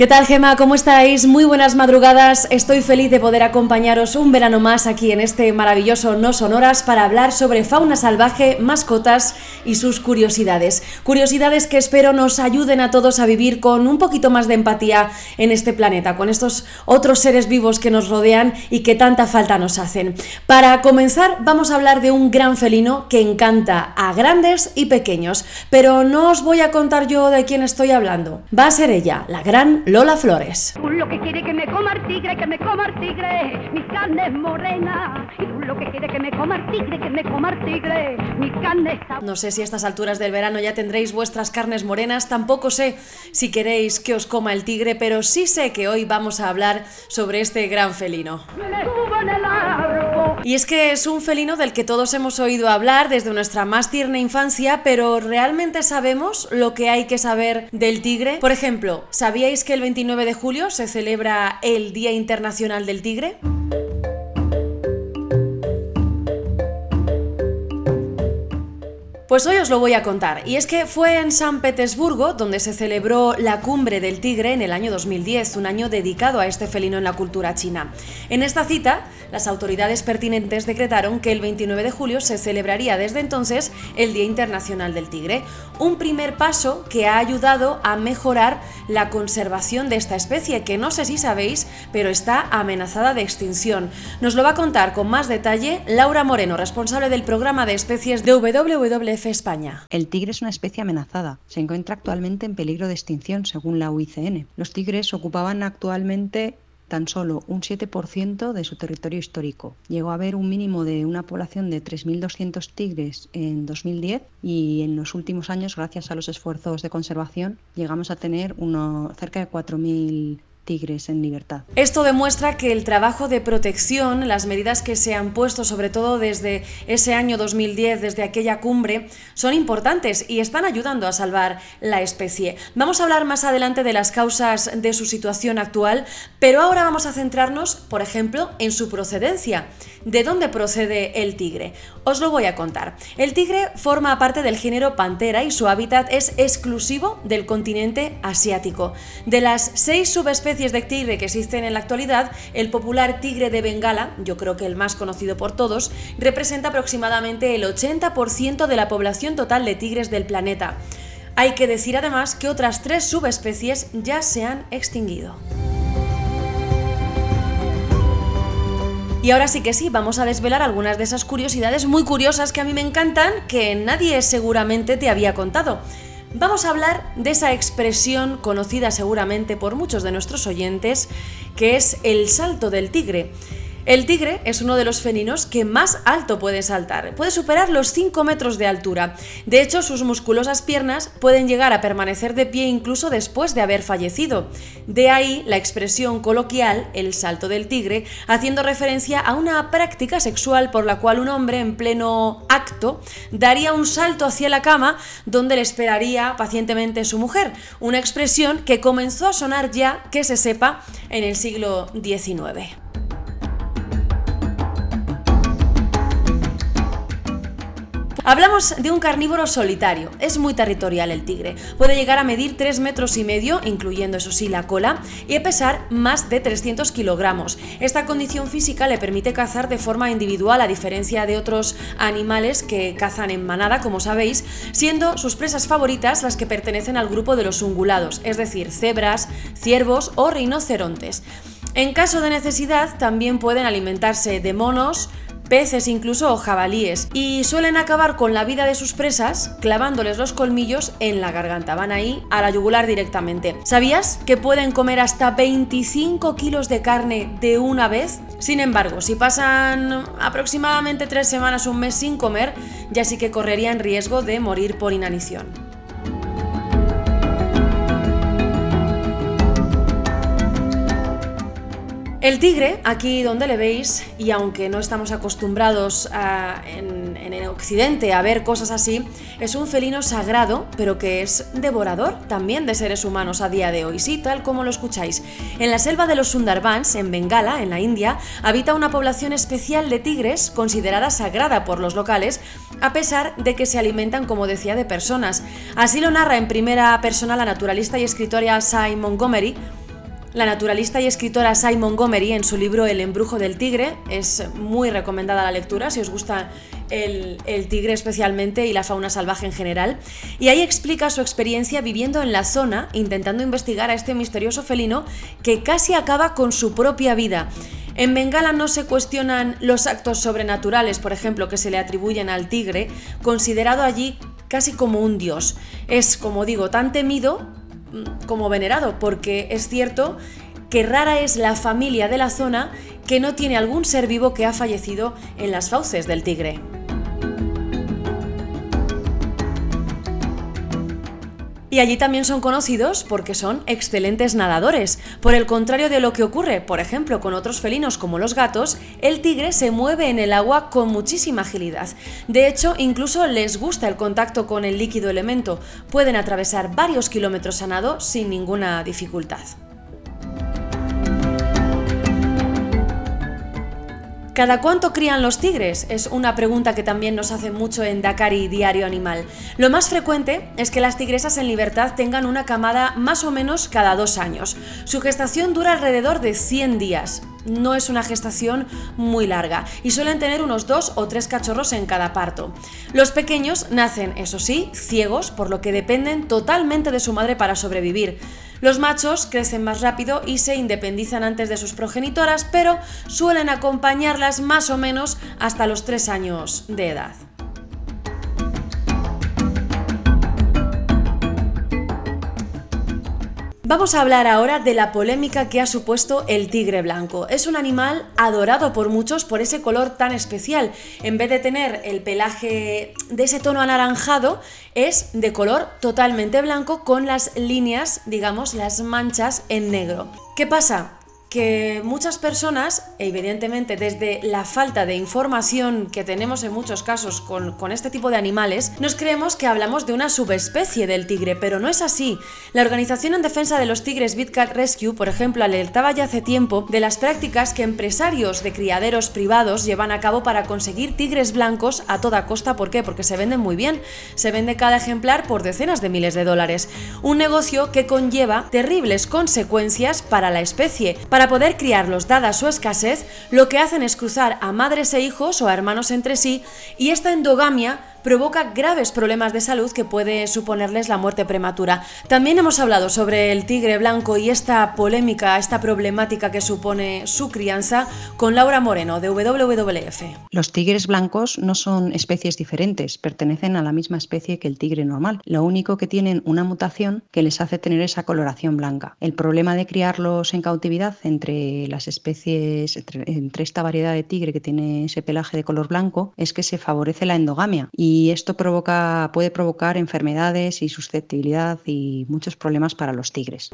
¿Qué tal, Gema? ¿Cómo estáis? Muy buenas madrugadas. Estoy feliz de poder acompañaros un verano más aquí en este maravilloso No Sonoras para hablar sobre fauna salvaje, mascotas y sus curiosidades. Curiosidades que espero nos ayuden a todos a vivir con un poquito más de empatía en este planeta, con estos otros seres vivos que nos rodean y que tanta falta nos hacen. Para comenzar, vamos a hablar de un gran felino que encanta a grandes y pequeños, pero no os voy a contar yo de quién estoy hablando. Va a ser ella, la gran Lola Flores. Lo que quiere que me coma el tigre, mi carne es morena. Lo que quiere que me coma el tigre, mi carne está... No sé si a estas alturas del verano ya tendréis vuestras carnes morenas, tampoco sé si queréis que os coma el tigre, pero sí sé que hoy vamos a hablar sobre este gran felino. Y es que es un felino del que todos hemos oído hablar desde nuestra más tierna infancia, pero ¿realmente sabemos lo que hay que saber del tigre? Por ejemplo, ¿sabíais que el 29 de julio se celebra el Día Internacional del Tigre? Pues hoy os lo voy a contar, y es que fue en San Petersburgo donde se celebró la Cumbre del Tigre en el año 2010, un año dedicado a este felino en la cultura china. En esta cita, las autoridades pertinentes decretaron que el 29 de julio se celebraría desde entonces el Día Internacional del Tigre, un primer paso que ha ayudado a mejorar la conservación de esta especie, que no sé si sabéis, pero está amenazada de extinción. Nos lo va a contar con más detalle Laura Moreno, responsable del programa de especies de WWF España. El tigre es una especie amenazada. Se encuentra actualmente en peligro de extinción, según la UICN. Los tigres ocupaban actualmente tan solo un 7% de su territorio histórico. Llegó a haber un mínimo de una población de 3.200 tigres en 2010 y en los últimos años, gracias a los esfuerzos de conservación, llegamos a tener cerca de 4.000 tigres en libertad. Esto demuestra que el trabajo de protección, las medidas que se han puesto sobre todo desde ese año 2010, desde aquella cumbre, son importantes y están ayudando a salvar la especie. Vamos a hablar más adelante de las causas de su situación actual, pero ahora vamos a centrarnos, por ejemplo, en su procedencia. ¿De dónde procede el tigre? Os lo voy a contar. El tigre forma parte del género Panthera y su hábitat es exclusivo del continente asiático. De las 6 subespecies de tigre que existen en la actualidad, el popular tigre de Bengala, yo creo que el más conocido por todos, representa aproximadamente el 80% de la población total de tigres del planeta. Hay que decir además que otras 3 subespecies ya se han extinguido. Y ahora sí que sí, vamos a desvelar algunas de esas curiosidades muy curiosas que a mí me encantan, que nadie seguramente te había contado. Vamos a hablar de esa expresión conocida seguramente por muchos de nuestros oyentes, que es el salto del tigre. El tigre es uno de los felinos que más alto puede saltar, puede superar los 5 metros de altura. De hecho, sus musculosas piernas pueden llegar a permanecer de pie incluso después de haber fallecido. De ahí la expresión coloquial, el salto del tigre, haciendo referencia a una práctica sexual por la cual un hombre en pleno acto daría un salto hacia la cama donde le esperaría pacientemente su mujer, una expresión que comenzó a sonar ya, que se sepa, en el siglo XIX. Hablamos de un carnívoro solitario, es muy territorial el tigre, puede llegar a medir 3,5 metros, incluyendo eso sí la cola, y a pesar más de 300 kilogramos. Esta condición física le permite cazar de forma individual, a diferencia de otros animales que cazan en manada, como sabéis, siendo sus presas favoritas las que pertenecen al grupo de los ungulados, es decir, cebras, ciervos o rinocerontes. En caso de necesidad también pueden alimentarse de monos, peces incluso o jabalíes, y suelen acabar con la vida de sus presas clavándoles los colmillos en la garganta, van ahí a la yugular directamente. ¿Sabías que pueden comer hasta 25 kilos de carne de una vez? Sin embargo, si pasan aproximadamente 3 semanas o un mes sin comer, ya sí que correrían riesgo de morir por inanición. El tigre, aquí donde le veis, y aunque no estamos acostumbrados en el occidente a ver cosas así, es un felino sagrado, pero que es devorador también de seres humanos a día de hoy, sí, tal como lo escucháis. En la selva de los Sundarbans, en Bengala, en la India, habita una población especial de tigres considerada sagrada por los locales, a pesar de que se alimentan, como decía, de personas. Así lo narra en primera persona la naturalista y escritora Sy Montgomery, La naturalista y escritora Sy Montgomery, en su libro El embrujo del tigre, es muy recomendada la lectura si os gusta el tigre especialmente y la fauna salvaje en general, y ahí explica su experiencia viviendo en la zona, intentando investigar a este misterioso felino que casi acaba con su propia vida. En Bengala no se cuestionan los actos sobrenaturales, por ejemplo, que se le atribuyen al tigre, considerado allí casi como un dios. Es, como digo, tan temido como venerado, porque es cierto que rara es la familia de la zona que no tiene algún ser vivo que ha fallecido en las fauces del tigre. Y allí también son conocidos porque son excelentes nadadores. Por el contrario de lo que ocurre, por ejemplo, con otros felinos como los gatos, el tigre se mueve en el agua con muchísima agilidad. De hecho, incluso les gusta el contacto con el líquido elemento. Pueden atravesar varios kilómetros a nado sin ninguna dificultad. ¿Cada cuánto crían los tigres? Es una pregunta que también nos hacen mucho en Dakari Diario Animal. Lo más frecuente es que las tigresas en libertad tengan una camada más o menos cada 2 años. Su gestación dura alrededor de 100 días. No es una gestación muy larga y suelen tener unos 2 o 3 cachorros en cada parto. Los pequeños nacen, eso sí, ciegos, por lo que dependen totalmente de su madre para sobrevivir. Los machos crecen más rápido y se independizan antes de sus progenitoras, pero suelen acompañarlas más o menos hasta los 3 años de edad. Vamos a hablar ahora de la polémica que ha supuesto el tigre blanco. Es un animal adorado por muchos por ese color tan especial. En vez de tener el pelaje de ese tono anaranjado, es de color totalmente blanco con las líneas, digamos, las manchas en negro. ¿Qué pasa? Que muchas personas, evidentemente desde la falta de información que tenemos en muchos casos con este tipo de animales, nos creemos que hablamos de una subespecie del tigre, pero no es así. La organización en defensa de los tigres Big Cat Rescue, por ejemplo, alertaba ya hace tiempo de las prácticas que empresarios de criaderos privados llevan a cabo para conseguir tigres blancos a toda costa. ¿Por qué? Porque se venden muy bien. Se vende cada ejemplar por decenas de miles de dólares. Un negocio que conlleva terribles consecuencias para la especie. Para poder criarlos, dada su escasez, lo que hacen es cruzar a madres e hijos o a hermanos entre sí, y esta endogamia provoca graves problemas de salud que puede suponerles la muerte prematura. También hemos hablado sobre el tigre blanco y esta polémica, esta problemática que supone su crianza con Laura Moreno, de WWF. Los tigres blancos no son especies diferentes, pertenecen a la misma especie que el tigre normal. Lo único que tienen una mutación que les hace tener esa coloración blanca. El problema de criarlos en cautividad entre las especies, entre esta variedad de tigre que tiene ese pelaje de color blanco, es que se favorece la endogamia y esto puede provocar enfermedades y susceptibilidad y muchos problemas para los tigres.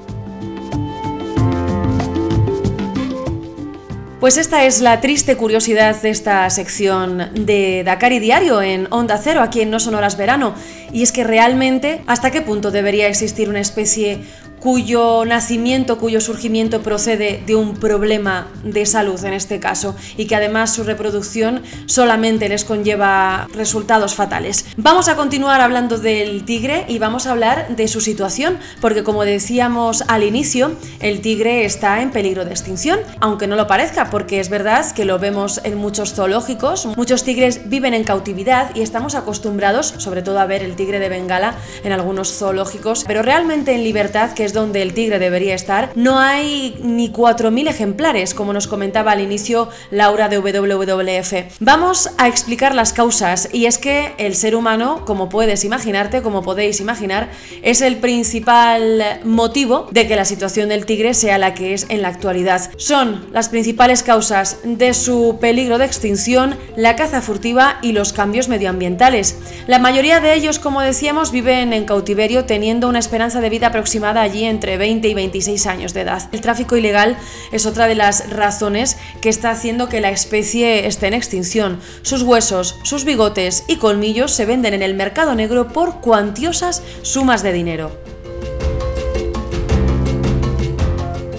Pues esta es la triste curiosidad de esta sección de Dakari Diario en Onda Cero, aquí en No Sonoras Verano. Y es que realmente, ¿hasta qué punto debería existir una especie cuyo nacimiento, cuyo surgimiento procede de un problema de salud en este caso, y que además su reproducción solamente les conlleva resultados fatales? Vamos a continuar hablando del tigre y vamos a hablar de su situación, porque como decíamos al inicio, el tigre está en peligro de extinción, aunque no lo parezca, porque es verdad que lo vemos en muchos zoológicos. Muchos tigres viven en cautividad y estamos acostumbrados, sobre todo, a ver el tigre de Bengala en algunos zoológicos, pero realmente en libertad, que es donde el tigre debería estar, no hay ni 4.000 ejemplares, como nos comentaba al inicio Laura de WWF. Vamos a explicar las causas, y es que el ser humano, como podéis imaginar, es el principal motivo de que la situación del tigre sea la que es en la actualidad. Son las principales causas de su peligro de extinción la caza furtiva y los cambios medioambientales. La mayoría de ellos, como decíamos, viven en cautiverio, teniendo una esperanza de vida aproximada allí entre 20 y 26 años de edad. El tráfico ilegal es otra de las razones que está haciendo que la especie esté en extinción. Sus huesos, sus bigotes y colmillos se venden en el mercado negro por cuantiosas sumas de dinero.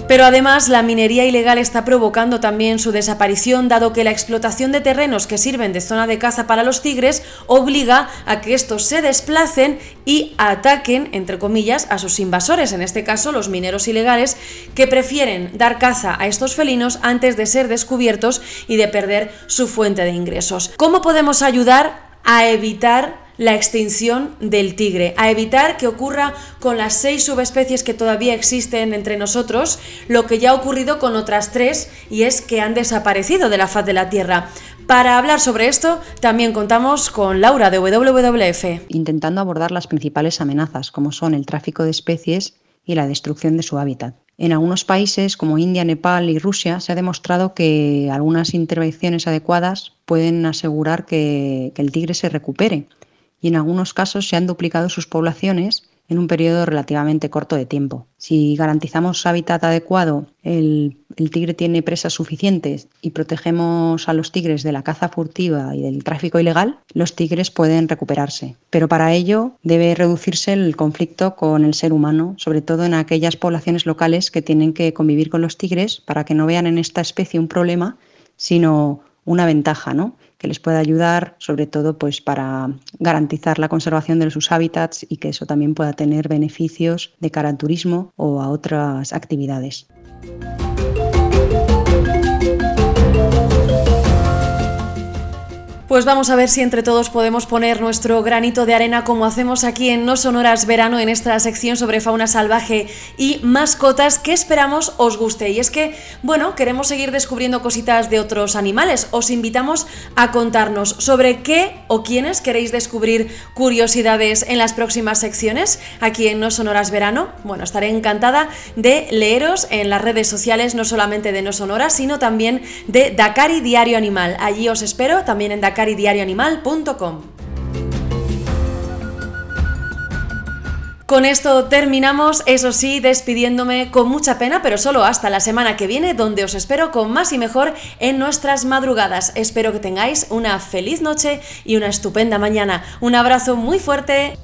Pero además la minería ilegal está provocando también su desaparición, dado que la explotación de terrenos que sirven de zona de caza para los tigres obliga a que estos se desplacen y ataquen, entre comillas, a sus invasores, en este caso los mineros ilegales, que prefieren dar caza a estos felinos antes de ser descubiertos y de perder su fuente de ingresos. ¿Cómo podemos ayudar a evitar la extinción del tigre, a evitar que ocurra con las 6 subespecies que todavía existen entre nosotros lo que ya ha ocurrido con otras 3, y es que han desaparecido de la faz de la tierra? Para hablar sobre esto también contamos con Laura de WWF. Intentando abordar las principales amenazas, como son el tráfico de especies y la destrucción de su hábitat. En algunos países como India, Nepal y Rusia se ha demostrado que algunas intervenciones adecuadas pueden asegurar que el tigre se recupere, y en algunos casos se han duplicado sus poblaciones en un periodo relativamente corto de tiempo. Si garantizamos hábitat adecuado, el tigre tiene presas suficientes y protegemos a los tigres de la caza furtiva y del tráfico ilegal, los tigres pueden recuperarse. Pero para ello debe reducirse el conflicto con el ser humano, sobre todo en aquellas poblaciones locales que tienen que convivir con los tigres, para que no vean en esta especie un problema, sino una ventaja, ¿no?, que les pueda ayudar, sobre todo pues para garantizar la conservación de sus hábitats, y que eso también pueda tener beneficios de cara al turismo o a otras actividades. Pues vamos a ver si entre todos podemos poner nuestro granito de arena, como hacemos aquí en No Sonoras Verano, en esta sección sobre fauna salvaje y mascotas, que esperamos os guste. Y es que, bueno, queremos seguir descubriendo cositas de otros animales. Os invitamos a contarnos sobre qué o quiénes queréis descubrir curiosidades en las próximas secciones aquí en No Sonoras Verano. Bueno, estaré encantada de leeros en las redes sociales, no solamente de No Sonoras, sino también de Dakari Diario Animal. Allí os espero, también en dakaridiarioanimal.com. Con esto terminamos, eso sí, despidiéndome con mucha pena, pero solo hasta la semana que viene, donde os espero con más y mejor en nuestras madrugadas. Espero que tengáis una feliz noche y una estupenda mañana. Un abrazo muy fuerte.